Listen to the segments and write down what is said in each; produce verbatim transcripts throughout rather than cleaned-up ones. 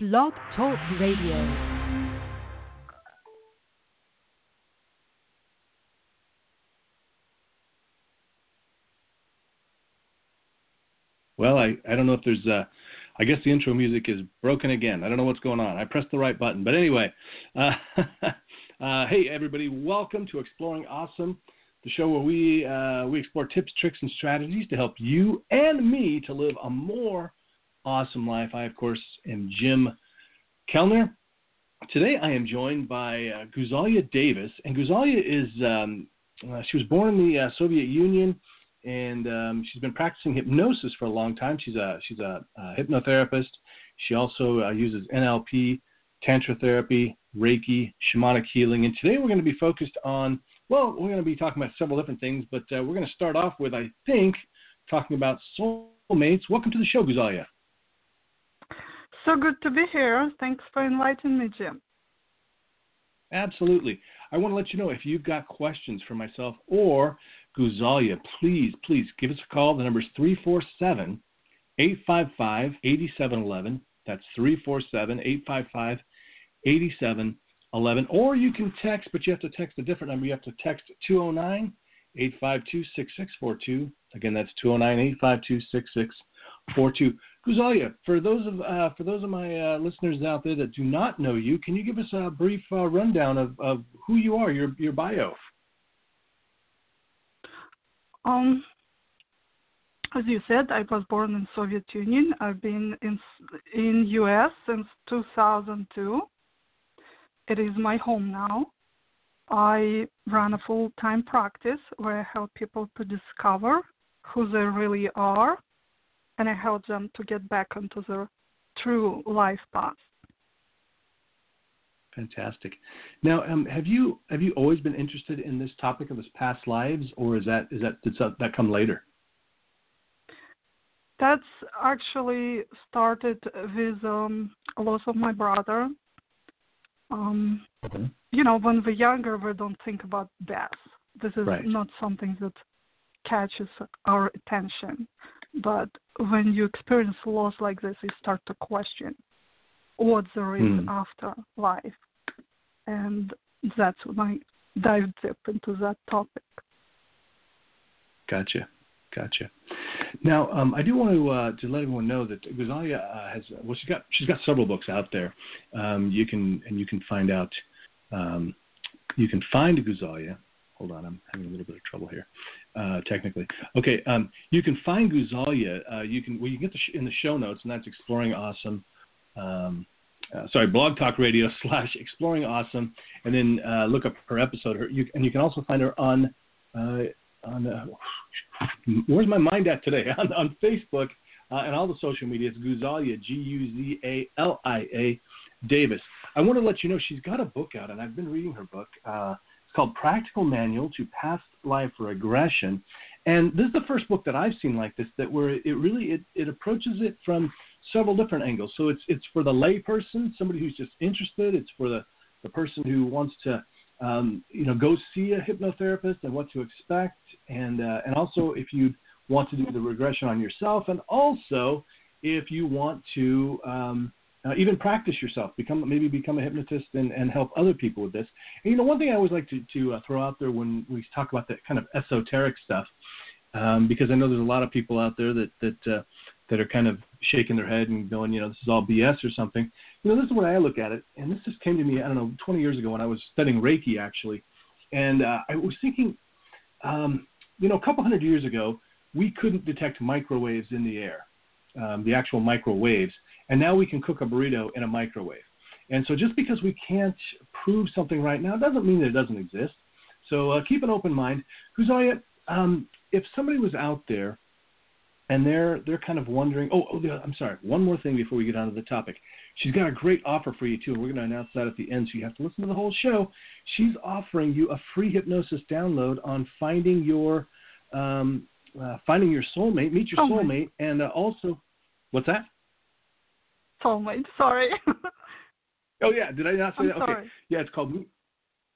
Blog Talk Radio. Well, I, I don't know if there's, uh, I guess the intro music is broken again. I don't know what's going on. I pressed the right button. But anyway, uh, uh, hey, everybody, welcome to Exploring Awesome, the show where we uh, we explore tips, tricks, and strategies to help you and me to live a more awesome life. I, of course, am Jim Kellner. Today I am joined by uh, Guzalia Davis. And Guzalia is, um, uh, she was born in the uh, Soviet Union. And um, she's been practicing hypnosis for a long time. She's a she's a, a hypnotherapist. She also uh, uses N L P, Tantra therapy, Reiki, Shamanic healing. And today we're going to be focused on, well, we're going to be talking about several different things, but uh, we're going to start off with, I think, talking about soulmates. Welcome to the show, Guzalia. So good to be here. Thanks for inviting me, Jim. Absolutely. I want to let you know if you've got questions for myself or Guzalia, please, please give us a call. The number is three four seven, eight five five, eight seven one one. That's three four seven, eight five five, eight seven one one. Or you can text, but you have to text a different number. You have to text two oh nine, eight five two, six six four two. Again, that's two oh nine, eight five two, six six four two. Guzalia, for those of uh, for those of my uh, listeners out there that do not know you, can you give us a brief uh, rundown of, of who you are, your your bio? Um, as you said, I was born in Soviet Union. I've been in in U S since two thousand two. It is my home now. I run a full-time practice where I help people to discover who they really are, and I help them to get back onto their true life path. Fantastic. Now, um, have you have you always been interested in this topic of this past lives, or is that is that did that come later? That's actually started with um, a loss of my brother. Um, mm-hmm. You know, when we're younger, we don't think about death. This is right. Not something that catches our attention. But when you experience loss like this, you start to question what there is hmm. after life. And that's when I dive deep into that topic. Gotcha. Gotcha. Now, um, I do want to uh, to let everyone know that Guzalia uh, has well, she's got she's got several books out there. Um, you can and you can find out um, you can find Guzalia. Hold on, I'm having a little bit of trouble here. Uh, technically, okay. Um, you can find Guzalia. Uh, you can well, you can get the sh- in the show notes, and that's Exploring Awesome. Um, uh, sorry, Blog Talk Radio slash Exploring Awesome, and then uh, look up her episode. Her, you, and you can also find her on. Uh, On uh, where's my mind at today? On, on Facebook uh, and all the social media, it's Guzalia, G U Z A L I A Davis. I want to let you know she's got a book out, and I've been reading her book. Uh, it's called Practical Manual to Past Life Regression, and this is the first book that I've seen like this that where it really it, it approaches it from several different angles. So it's it's for the layperson, somebody who's just interested. It's for the, the person who wants to. Um, you know, go see a hypnotherapist and what to expect, and uh, and also if you want to do the regression on yourself, and also if you want to um, uh, even practice yourself, become maybe become a hypnotist and, and help other people with this. And, you know, one thing I always like to, to uh, throw out there when we talk about that kind of esoteric stuff, um, because I know there's a lot of people out there that that uh, that are kind of shaking their head and going, you know, this is all B S or something. You know, this is the way I look at it, and this just came to me, I don't know, twenty years ago when I was studying Reiki, actually, and uh, I was thinking, um, you know, a couple hundred years ago, we couldn't detect microwaves in the air, um, the actual microwaves, and now we can cook a burrito in a microwave. And so just because we can't prove something right now doesn't mean that it doesn't exist. So uh, keep an open mind. Guzalia, um, if somebody was out there and they're they're kind of wondering, oh, oh, I'm sorry, one more thing before we get on to the topic. She's got a great offer for you, too, and we're going to announce that at the end, so you have to listen to the whole show. She's offering you a free hypnosis download on finding your um, uh, finding your soulmate, meet your oh soulmate, my. and uh, also, what's that? Soulmate, sorry. oh, yeah, did I not say I'm that? Sorry. Okay, yeah, it's called,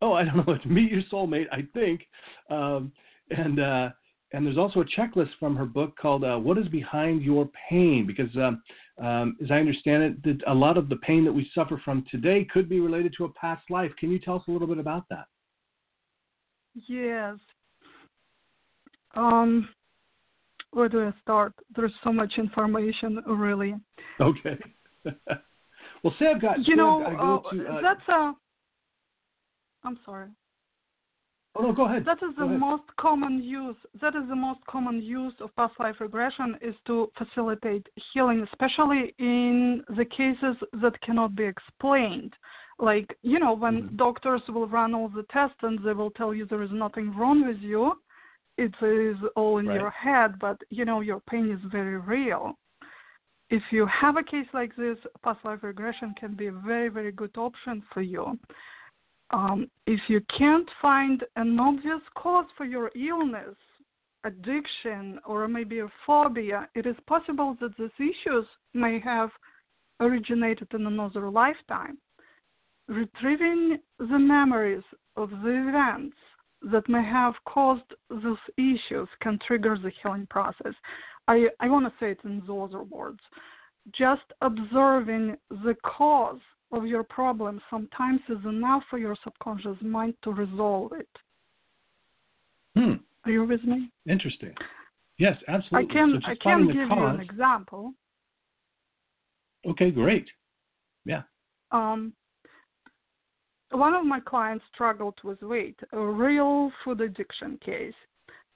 oh, I don't know, it's Meet Your Soulmate, I think, um, and uh, And there's also a checklist from her book called uh, What is Behind Your Pain? Because um, um, as I understand it, that a lot of the pain that we suffer from today could be related to a past life. Can you tell us a little bit about that? Yes. Um, where do I start? There's so much information, really. Okay. Well, say I've got... You know, I go uh, to, uh, that's a... I'm sorry. Oh, no, go ahead. That is the most common use. That is the most common use of past life regression is to facilitate healing, especially in the cases that cannot be explained. Like, you know, when mm-hmm. doctors will run all the tests and they will tell you there is nothing wrong with you, it is all in right. your head, but, you know, your pain is very real. If you have a case like this, past life regression can be a very, very good option for you. Um, if you can't find an obvious cause for your illness, addiction, or maybe a phobia, it is possible that these issues may have originated in another lifetime. Retrieving the memories of the events that may have caused these issues can trigger the healing process. I, I want to say it in those words. Just observing the cause of your problem sometimes is enough for your subconscious mind to resolve it. Hmm. Are you with me? Interesting. Yes, absolutely. I can, so I can give you an example. Okay, great. Yeah. Um, one of my clients struggled with weight, a real food addiction case.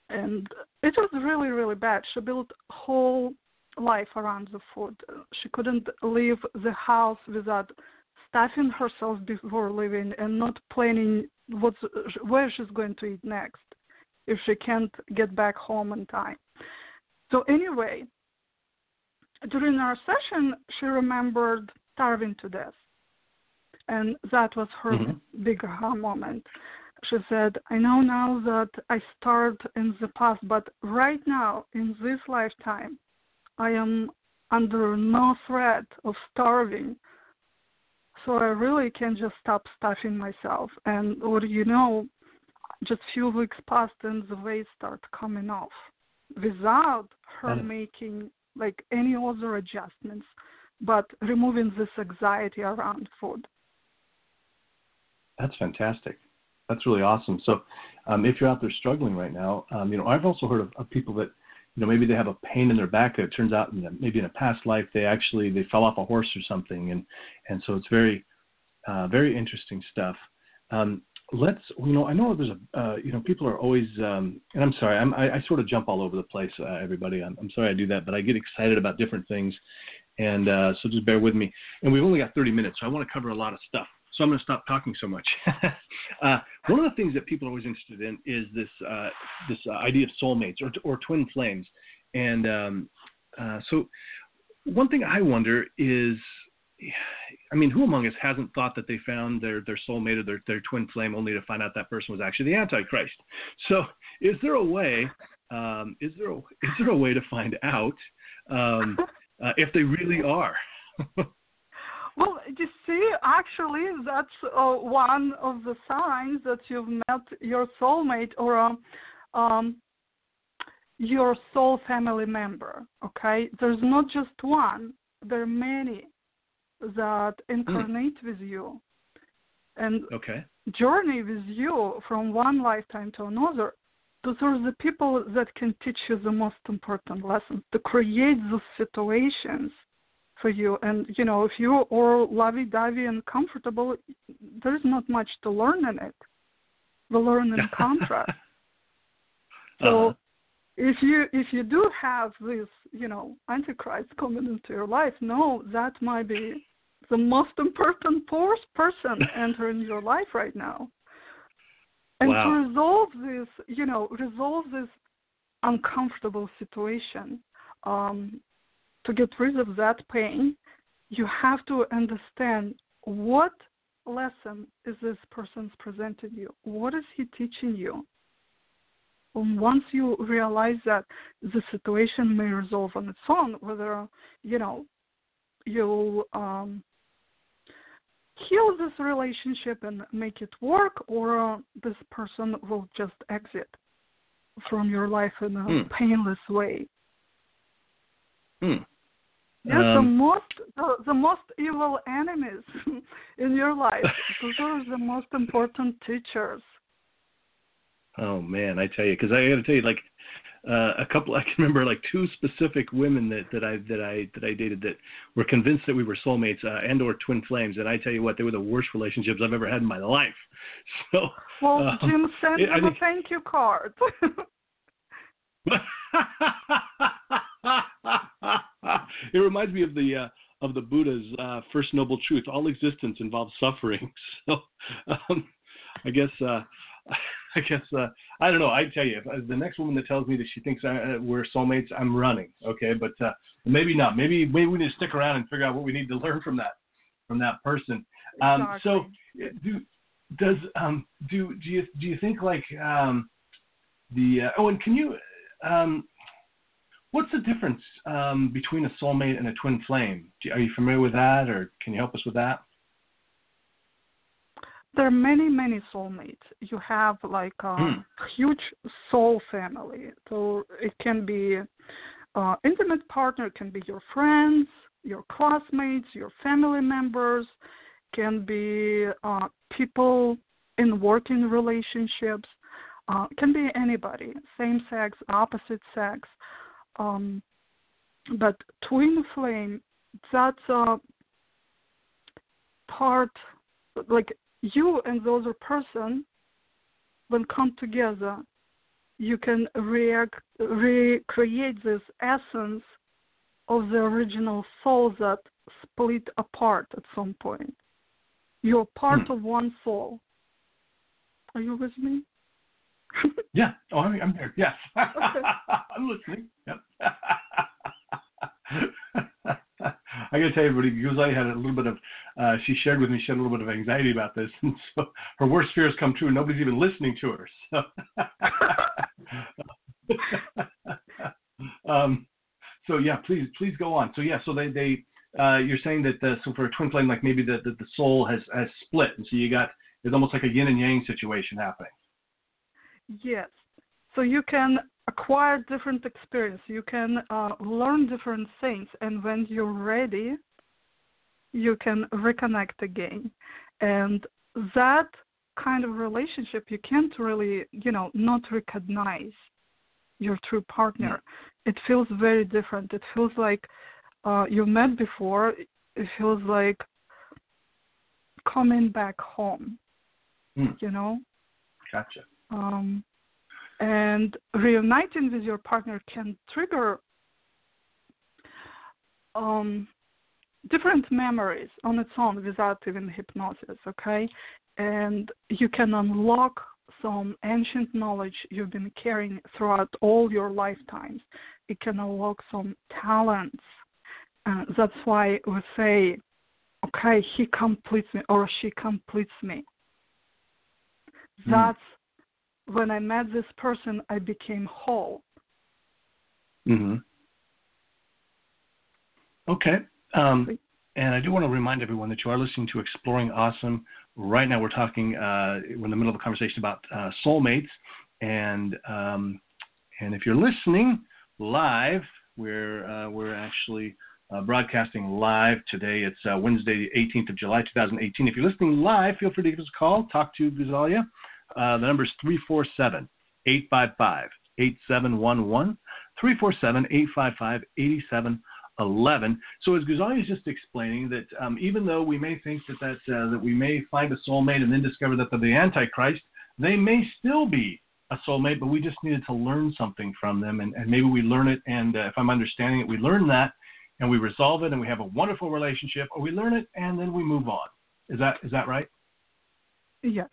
And it was really, really bad. She built whole life around the food. She couldn't leave the house without stuffing herself before leaving and not planning what's, where she's going to eat next if she can't get back home in time. So anyway, during our session, she remembered starving to death. And that was her mm-hmm. big aha moment. She said, I know now that I starved in the past, but right now, in this lifetime, I am under no threat of starving, so I really can just stop stuffing myself. And, or, you know, just a few weeks passed and the weight started coming off without her mm. making, like, any other adjustments, but removing this anxiety around food. That's fantastic. That's really awesome. So um, if you're out there struggling right now, um, you know, I've also heard of, of people that, you know, maybe they have a pain in their back. It turns out in the, maybe in a past life they actually they fell off a horse or something, and and so it's very, uh, very interesting stuff. Um, let's, you know, I know there's a, uh, you know, people are always, um, and I'm sorry, I'm, I, I sort of jump all over the place, uh, everybody. I'm, I'm sorry I do that, but I get excited about different things, and uh, so just bear with me. And we've only got thirty minutes, so I want to cover a lot of stuff. So I'm going to stop talking so much. uh, one of the things that people are always interested in is this uh, this uh, idea of soulmates or or twin flames. And um, uh, so one thing I wonder is, I mean, who among us hasn't thought that they found their, their soulmate or their, their twin flame only to find out that person was actually the Antichrist? So is there a way, um, is there a, is there a way to find out um, uh, if they really are? Well, you see, actually, that's uh, one of the signs that you've met your soulmate or um, um, your soul family member, okay? There's not just one. There are many that incarnate with you and okay. journey with you from one lifetime to another. Those are the people that can teach you the most important lessons, to create those situations for you. And, you know, if you're all lovey-dovey and comfortable, there's not much to learn in it. We learn in contrast. So uh-huh. if you if you do have this, you know, Antichrist coming into your life, no, that might be the most important person entering your life right now. And wow. to resolve this, you know, resolve this uncomfortable situation, um, to get rid of that pain, you have to understand what lesson is this person's presenting you. What is he teaching you? And once you realize that, the situation may resolve on its own, whether, you know, you'll um, heal this relationship and make it work, or uh, this person will just exit. from your life in a mm. painless way. Mm. Yes, um, the most the, the most evil enemies in your life, those are the most important teachers. Oh man, I tell you, because I got to tell you, like uh, a couple, I can remember like two specific women that, that I that I that I dated that were convinced that we were soulmates uh, and or twin flames, and I tell you what, they were the worst relationships I've ever had in my life. So, well, um, Jim, send them a thank you card. It reminds me of the uh, of the Buddha's uh, first noble truth: all existence involves suffering. So, um, I guess uh, I guess uh, I don't know. I tell you, if the next woman that tells me that she thinks I, uh, we're soulmates, I'm running. Okay, but uh, maybe not. Maybe maybe we need to stick around and figure out what we need to learn from that from that person. Um, exactly. So, do does um, do do you do you think like um, the uh, oh, and can you? Um, What's the difference um, between a soulmate and a twin flame? Do, are you familiar with that, or can you help us with that? There are many, many soulmates. You have like a mm. huge soul family. So it can be uh, intimate partner, can be your friends, your classmates, your family members, can be uh, people in working relationships, uh, can be anybody, same sex, opposite sex. Um, but twin flame, that's a part, like you and the other person, when come together, you can react, recreate this essence of the original soul that split apart at some point. You're part hmm. of one soul. Are you with me? Yeah, oh, I'm here. Yes, okay. I'm listening. Yep. I got to tell you, everybody, Guzalia had a little bit of. Uh, she shared with me. She had a little bit of anxiety about this, and so her worst fears come true. Nobody's even listening to her. So, um, so yeah, please, please go on. So yeah, so they, they uh, you're saying that the, so for a twin flame, like maybe the, the the soul has has split, and so you got it's almost like a yin and yang situation happening. Yes. So you can acquire different experience. You can uh, learn different things. And when you're ready, you can reconnect again. And that kind of relationship, you can't really, you know, not recognize your true partner. Yeah. It feels very different. It feels like uh, you met before. It feels like coming back home, mm. you know? Gotcha. Um, and reuniting with your partner can trigger um, different memories on its own without even hypnosis, okay? And you can unlock some ancient knowledge you've been carrying throughout all your lifetimes. It can unlock some talents. Uh, that's why we say, okay, he completes me or she completes me. Mm. That's when I met this person, I became whole. Mm-hmm. Okay. Um, and I do want to remind everyone that you are listening to Exploring Awesome. Right now we're talking, uh, we're in the middle of a conversation about uh, soulmates. And um, and if you're listening live, we're, uh, we're actually uh, broadcasting live today. It's uh, Wednesday, the eighteenth of July, two thousand eighteen. If you're listening live, feel free to give us a call. Talk to Guzalia. Uh, the number is three four seven, eight five five, eight seven one one, three four seven, eight five five, eight seven one one. So as Guzalia is just explaining that um, even though we may think that that, uh, that we may find a soulmate and then discover that they're the Antichrist, they may still be a soulmate, but we just needed to learn something from them, and, and maybe we learn it, and uh, if I'm understanding it, we learn that, and we resolve it, and we have a wonderful relationship, or we learn it, and then we move on. Is that is that right? Yes.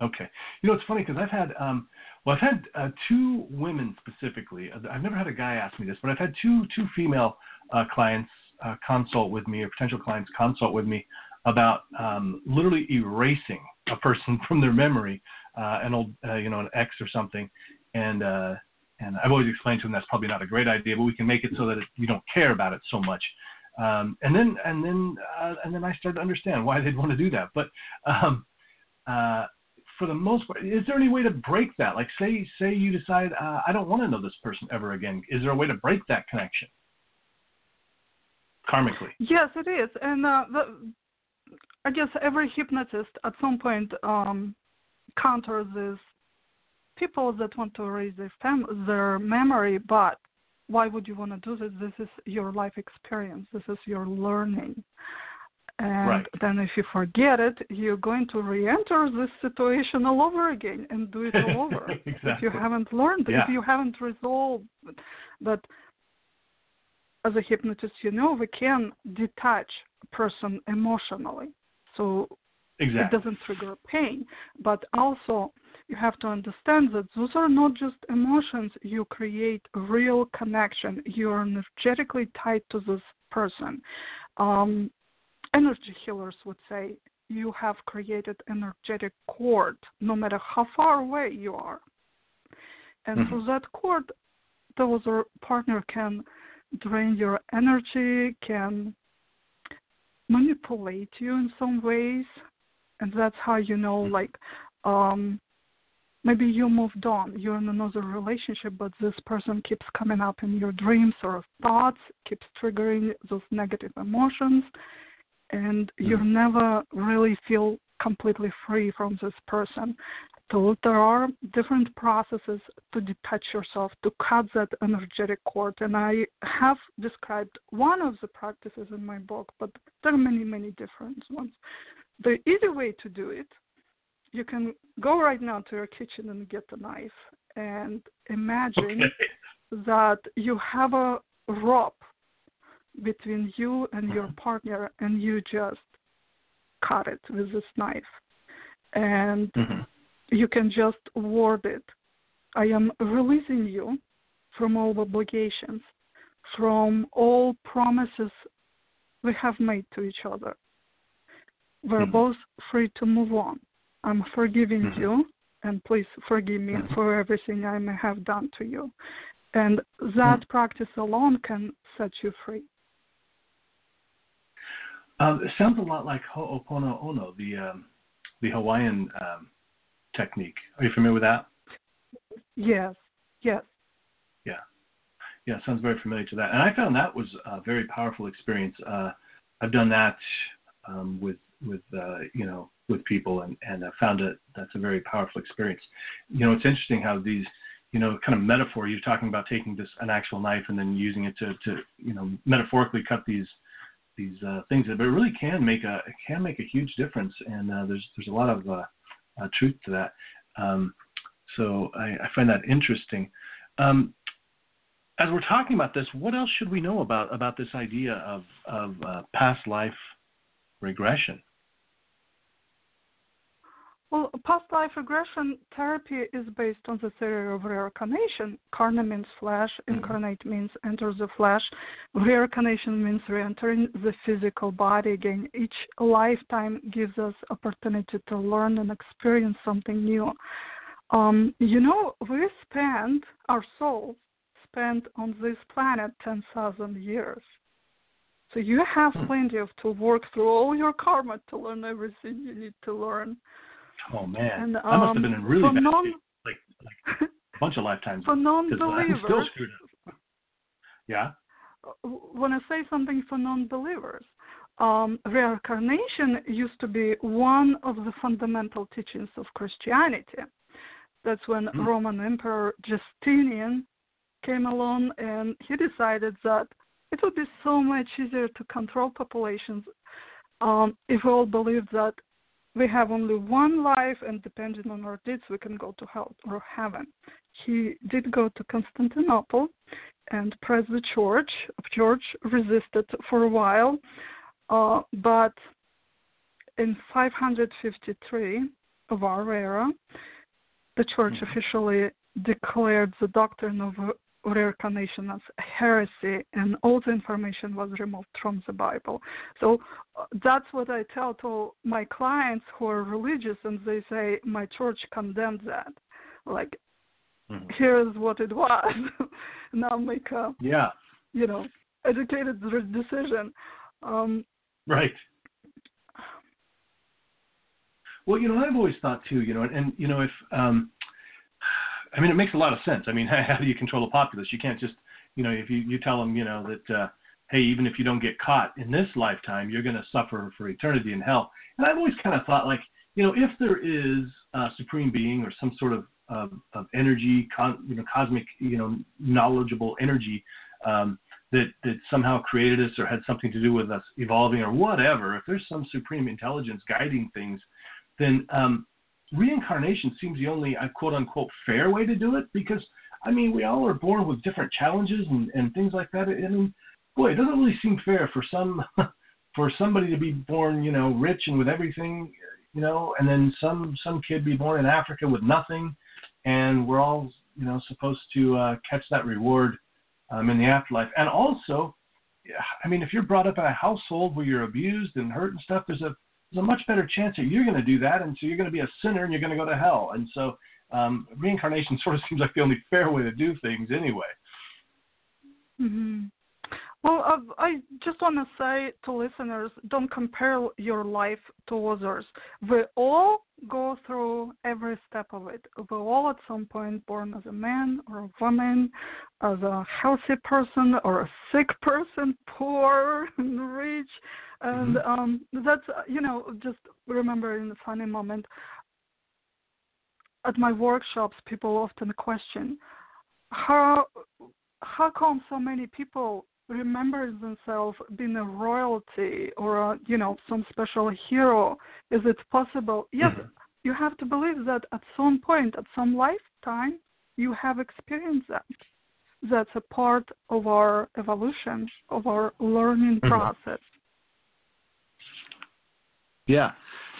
Okay. You know, it's funny because I've had, um, well, I've had uh, two women specifically. I've never had a guy ask me this, but I've had two two female uh, clients uh, consult with me, or potential clients consult with me about um, literally erasing a person from their memory, uh, an old, uh, you know, an ex or something. And uh, and I've always explained to them that's probably not a great idea, but we can make it so that it, you don't care about it so much. Um, and then and then uh, and then I started to understand why they'd want to do that, but. Um, uh, for the most part, is there any way to break that? Like, say, say you decide, uh, I don't want to know this person ever again. Is there a way to break that connection karmically? Yes, it is. And uh, the, I guess every hypnotist at some point um, counters this. People that want to erase their, fam- their memory, but why would you want to do this? This is your life experience. This is your learning. And right. then if you forget it, you're going to re-enter this situation all over again and do it all over. Exactly. If you haven't learned, yeah. if you haven't resolved. But as a hypnotist, you know, we can detach a person emotionally. So exactly. it doesn't trigger pain. But also, you have to understand that those are not just emotions. You create real connection. You're energetically tied to this person. Um, energy healers would say you have created energetic cord, no matter how far away you are. And mm-hmm. through that cord, the other partner can drain your energy, can manipulate you in some ways. And that's how you know, mm-hmm. like, um, maybe you moved on, you're in another relationship, but this person keeps coming up in your dreams or thoughts, keeps triggering those negative emotions, and mm-hmm. you never really feel completely free from this person. So there are different processes to detach yourself, to cut that energetic cord. And I have described one of the practices in my book, but there are many, many different ones. The easy way to do it, you can go right now to your kitchen and get a knife and imagine okay. that you have a rope between you and your partner, and you just cut it with this knife. And mm-hmm. you can just word it. I am releasing you from all obligations, from all promises we have made to each other. We're mm-hmm. both free to move on. I'm forgiving mm-hmm. you, and please forgive me mm-hmm. for everything I may have done to you. And that mm-hmm. practice alone can set you free. Um, it sounds a lot like Ho'oponopono, the um, the Hawaiian um, technique. Are you familiar with that? Yes, yes. Yeah, yeah, it sounds very familiar to that. And I found that was a very powerful experience. Uh, I've done that um, with, with uh, you know, with people, and, and I found it, that's a very powerful experience. You know, it's interesting how these, you know, kind of metaphor, you're talking about taking this, an actual knife and then using it to, to you know, metaphorically cut these, these uh, things, but it really can make a, it can make a huge difference. And uh, there's, there's a lot of uh, uh, truth to that. Um, so I, I find that interesting. Um, as we're talking about this, what else should we know about, about this idea of, of uh, past life regression? Well, past life regression therapy is based on the theory of reincarnation. Karna means flesh, incarnate means enter the flesh, reincarnation means re-entering the physical body again. Each lifetime gives us opportunity to learn and experience something new. Um, you know, we spend, our souls spent on this planet ten thousand years. So you have plenty of to work through all your karma to learn everything you need to learn. Oh, man. And, um, I must have been in really bad non- shape, like, like a bunch of lifetimes. For non-believers. I'm still screwed up. Yeah? When I say something for non-believers, um, reincarnation used to be one of the fundamental teachings of Christianity. That's when mm-hmm. Roman Emperor Justinian came along, and he decided that it would be so much easier to control populations um, if we all believed that we have only one life, and depending on our deeds, we can go to hell or heaven. He did go to Constantinople and pressed the church. The church resisted for a while, uh, but in five fifty-three of our era, the church officially declared the doctrine of reincarnation as heresy, and all the information was removed from the Bible. So uh, that's what I tell to my clients who are religious, and they say, my church condemned that. Like, mm-hmm. here's what it was. Now make a, yeah. you know, educated decision. Um, right. Well, you know, I've always thought too, you know, and, and you know, if, um, I mean, it makes a lot of sense. I mean, how do you control a populace? You can't just, you know, if you, you tell them, you know, that, uh, hey, even if you don't get caught in this lifetime, you're going to suffer for eternity in hell. And I've always kind of thought, like, you know, if there is a supreme being or some sort of, of, of energy, con, you know, cosmic, you know, knowledgeable energy um, that, that somehow created us or had something to do with us evolving or whatever, if there's some supreme intelligence guiding things, then um, reincarnation seems the only, uh, quote unquote, fair way to do it. Because, I mean, we all are born with different challenges and, and things like that. I mean, boy, it doesn't really seem fair for some, for somebody to be born, you know, rich and with everything, you know, and then some, some kid be born in Africa with nothing, and we're all, you know, supposed to uh, catch that reward um, in the afterlife. And also, I mean, if you're brought up in a household where you're abused and hurt and stuff, there's a there's a much better chance that you're going to do that, and so you're going to be a sinner and you're going to go to hell. And so um, reincarnation sort of seems like the only fair way to do things anyway. Mm-hmm. Well, I've, I just want to say to listeners, don't compare your life to others. We all go through every step of it. We're all at some point born as a man or a woman, as a healthy person or a sick person, poor and rich. And mm-hmm. um, that's, you know, just remember in the funny moment, at my workshops, people often question, how, how come so many people remembers themselves being a royalty or, a, you know, some special hero? Is it possible? Yes, mm-hmm. You have to believe that at some point, at some lifetime, you have experienced that. That's a part of our evolution, of our learning mm-hmm. process. Yeah.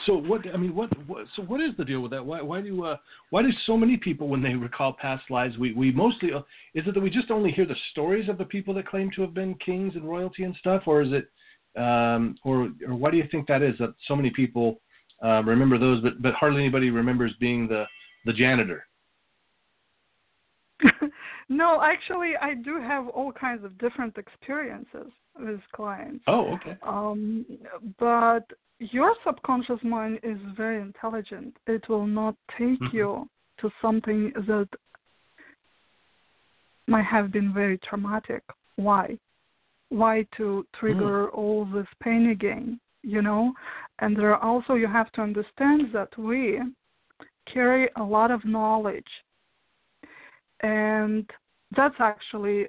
So what I mean, what, what so what is the deal with that? Why why do uh, why do so many people, when they recall past lives, we we mostly is it that we just only hear the stories of the people that claim to have been kings and royalty and stuff, or is it um, or or why do you think that is that so many people uh, remember those, but, but hardly anybody remembers being the the janitor? No, actually, I do have all kinds of different experiences with clients. Oh, okay. Um, but your subconscious mind is very intelligent. It will not take mm-hmm. you to something that might have been very traumatic. Why? Why to trigger mm. all this pain again, you know? And there are also, you have to understand that we carry a lot of knowledge. And that's actually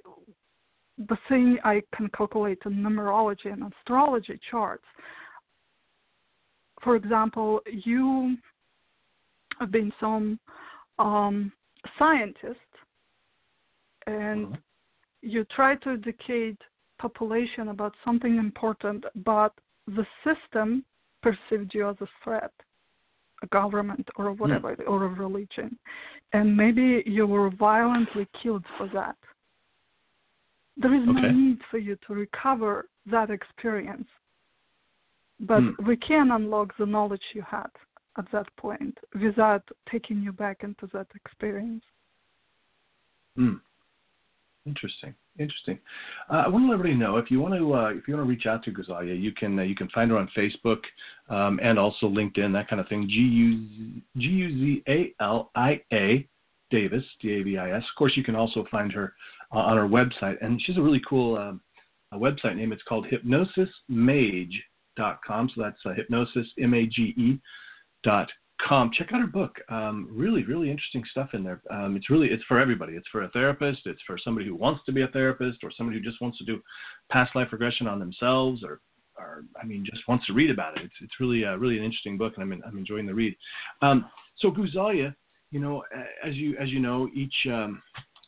the thing I can calculate in numerology and astrology charts. For example, you have been some um, scientist, and uh-huh. you try to educate population about something important, but the system perceived you as a threat, a government or whatever, yeah. or a religion. And maybe you were violently killed for that. There is okay. no need for you to recover that experience. But hmm. we can unlock the knowledge you had at that point without taking you back into that experience. Hmm. Interesting. Interesting. Uh, I want to let everybody know, if you want to uh, if you want to reach out to Guzalia, you can uh, you can find her on Facebook um, and also LinkedIn, that kind of thing. G U Z A L I A Davis, D A V I S. Of course, you can also find her uh, on her website, and she has a really cool uh, a website name. It's called hypnosis mage dot com. So that's uh, hypnosis M A G E dot com. Check out her book. Um, really, really interesting stuff in there. Um, it's really, it's for everybody. It's for a therapist. It's for somebody who wants to be a therapist, or somebody who just wants to do past life regression on themselves, or, or I mean, just wants to read about it. It's, it's really, uh, really an interesting book, and I'm, in, I'm enjoying the read. Um, so Guzalia, you know, as you, as you know, each, um,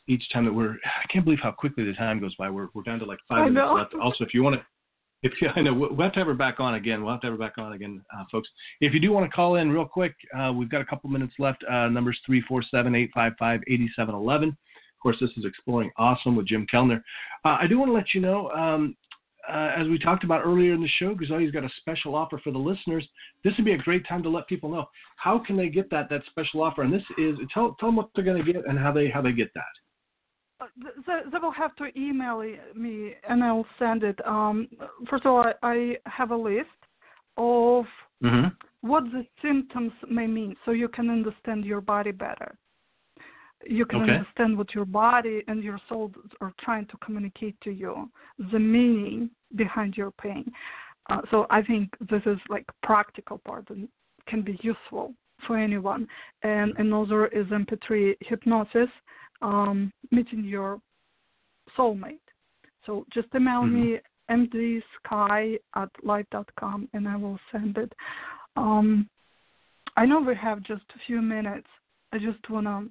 each time that we're, I can't believe how quickly the time goes by. We're, we're down to like five I minutes know. left. Also, if you want to, If you, I know we'll have to have her back on again. We'll have to have her back on again, uh, folks. If you do want to call in real quick, uh, we've got a couple minutes left. Uh, number's three four seven, eight five five, eight seven one one. Of course, this is Exploring Awesome with Jim Kellner. Uh, I do want to let you know, um, uh, as we talked about earlier in the show, Guzalia's got a special offer for the listeners. This would be a great time to let people know, how can they get that that special offer? And this is, tell, tell them what they're going to get and how they how they get that. They will have to email me, and I'll send it. Um, first of all, I, I have a list of mm-hmm. what the symptoms may mean, so you can understand your body better. You can okay. understand what your body and your soul are trying to communicate to you, the meaning behind your pain. Uh, so I think this is like practical part and can be useful for anyone. And another is M P three hypnosis, um, meeting your soulmate. So just email mm-hmm. me m d sky at live dot com and I will send it. Um, I know we have just a few minutes. I just want to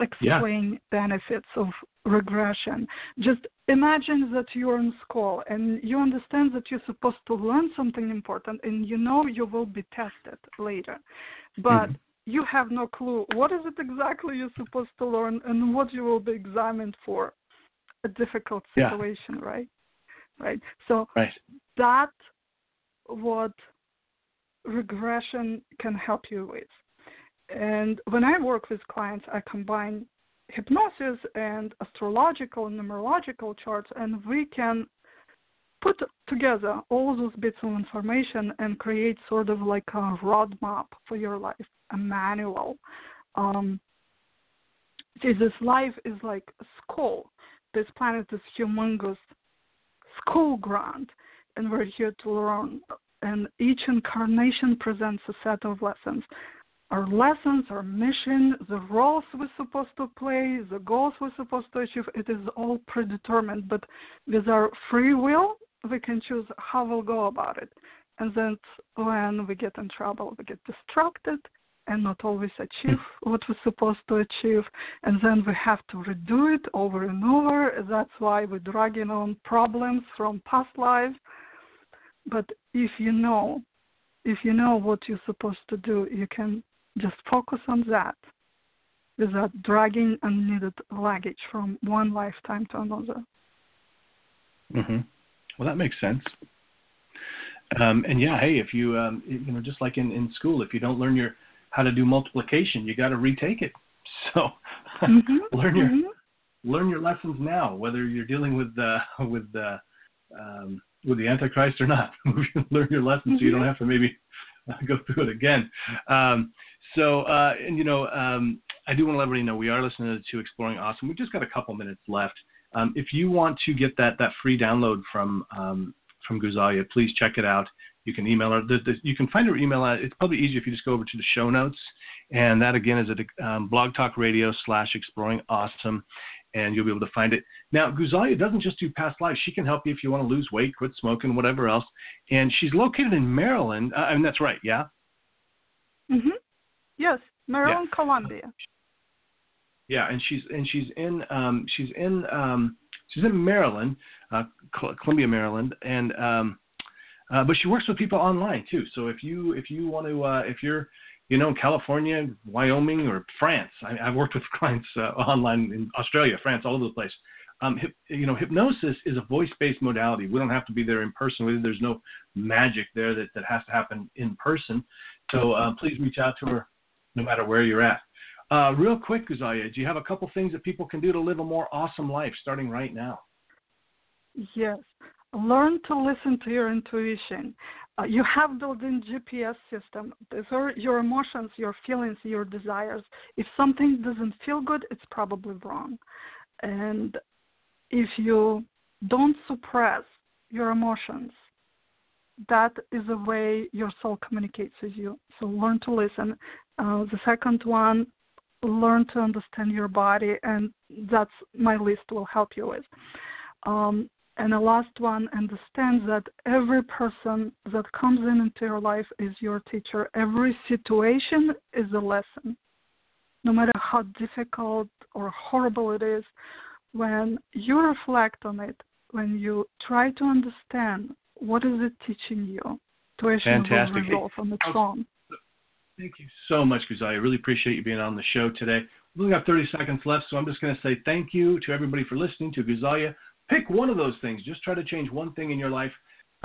explain yeah. benefits of regression. Just imagine that you're in school and you understand that you're supposed to learn something important and you know you will be tested later, but mm-hmm. you have no clue what is it exactly you're supposed to learn and what you will be examined for. A difficult situation, yeah. right? Right. So right. that's what regression can help you with. And when I work with clients, I combine hypnosis and astrological and numerological charts, and we can put together all those bits of information and create sort of like a roadmap for your life, a manual. Um, see, this life is like a school. This planet is humongous school ground, and we're here to learn. And each incarnation presents a set of lessons. Our lessons, our mission, the roles we're supposed to play, the goals we're supposed to achieve, it is all predetermined. But with our free will, we can choose how we'll go about it. And then when we get in trouble, we get distracted and not always achieve what we're supposed to achieve. And then we have to redo it over and over. That's why we're dragging on problems from past lives. But if you know, if you know what you're supposed to do, you can just focus on that without dragging unneeded luggage from one lifetime to another. Mm-hmm. Well, that makes sense. Um, and yeah, hey, if you, um, you know, just like in, in school, if you don't learn your how to do multiplication, you got to retake it. So mm-hmm. learn your mm-hmm. learn your lessons now, whether you're dealing with uh, with uh, um, with the Antichrist or not. Learn your lessons mm-hmm. so you don't have to maybe go through it again. Um, so, uh, and you know, um, I do want to let everybody know we are listening to Exploring Awesome. We've just got a couple minutes left. Um, if you want to get that that free download from um, from Guzalia, please check it out. You can email her. The, the, you can find her email. At, it's probably easier if you just go over to the show notes. And that, again, is at um, Blog Talk Radio slash Exploring Awesome. And you'll be able to find it. Now, Guzalia doesn't just do past lives. She can help you if you want to lose weight, quit smoking, whatever else. And she's located in Maryland. Uh, I mean, that's right, yeah? Mm-hmm. Yes, Maryland, yeah. Columbia. Yeah, and she's and she's in um, she's in um, she's in Maryland, uh, Columbia, Maryland, and um, Uh, but she works with people online too. So if you if you want to uh, if you're you know in California, Wyoming, or France, I, I've worked with clients uh, online in Australia, France, all over the place. Um, hip, you know, hypnosis is a voice-based modality. We don't have to be there in person. There's no magic there that, that has to happen in person. So uh, please reach out to her, no matter where you're at. Uh, real quick, Guzalia, do you have a couple things that people can do to live a more awesome life starting right now? Yes. Learn to listen to your intuition. Uh, you have built-in G P S system. These are your emotions, your feelings, your desires. If something doesn't feel good, it's probably wrong. And if you don't suppress your emotions, that is a way your soul communicates with you. So learn to listen. Uh, the second one, learn to understand your body, and that's my list will help you with. Um, And the last one, understand that every person that comes in into your life is your teacher. Every situation is a lesson, no matter how difficult or horrible it is. When you reflect on it, when you try to understand what is it teaching you, tuition will resolve on its own. Thank you so much, Guzalia. I really appreciate you being on the show today. We only have thirty seconds left, so I'm just going to say thank you to everybody for listening to Guzalia. Pick one of those things. Just try to change one thing in your life.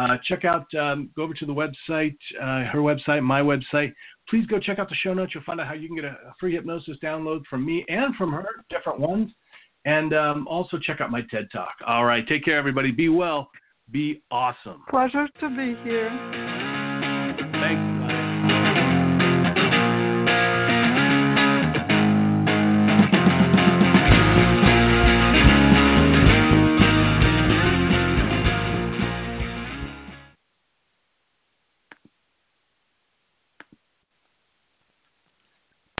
Uh, check out, um, go over to the website, uh, her website, my website. Please go check out the show notes. You'll find out how you can get a free hypnosis download from me and from her, different ones. And um, also check out my TED Talk. All right. Take care, everybody. Be well. Be awesome. Pleasure to be here.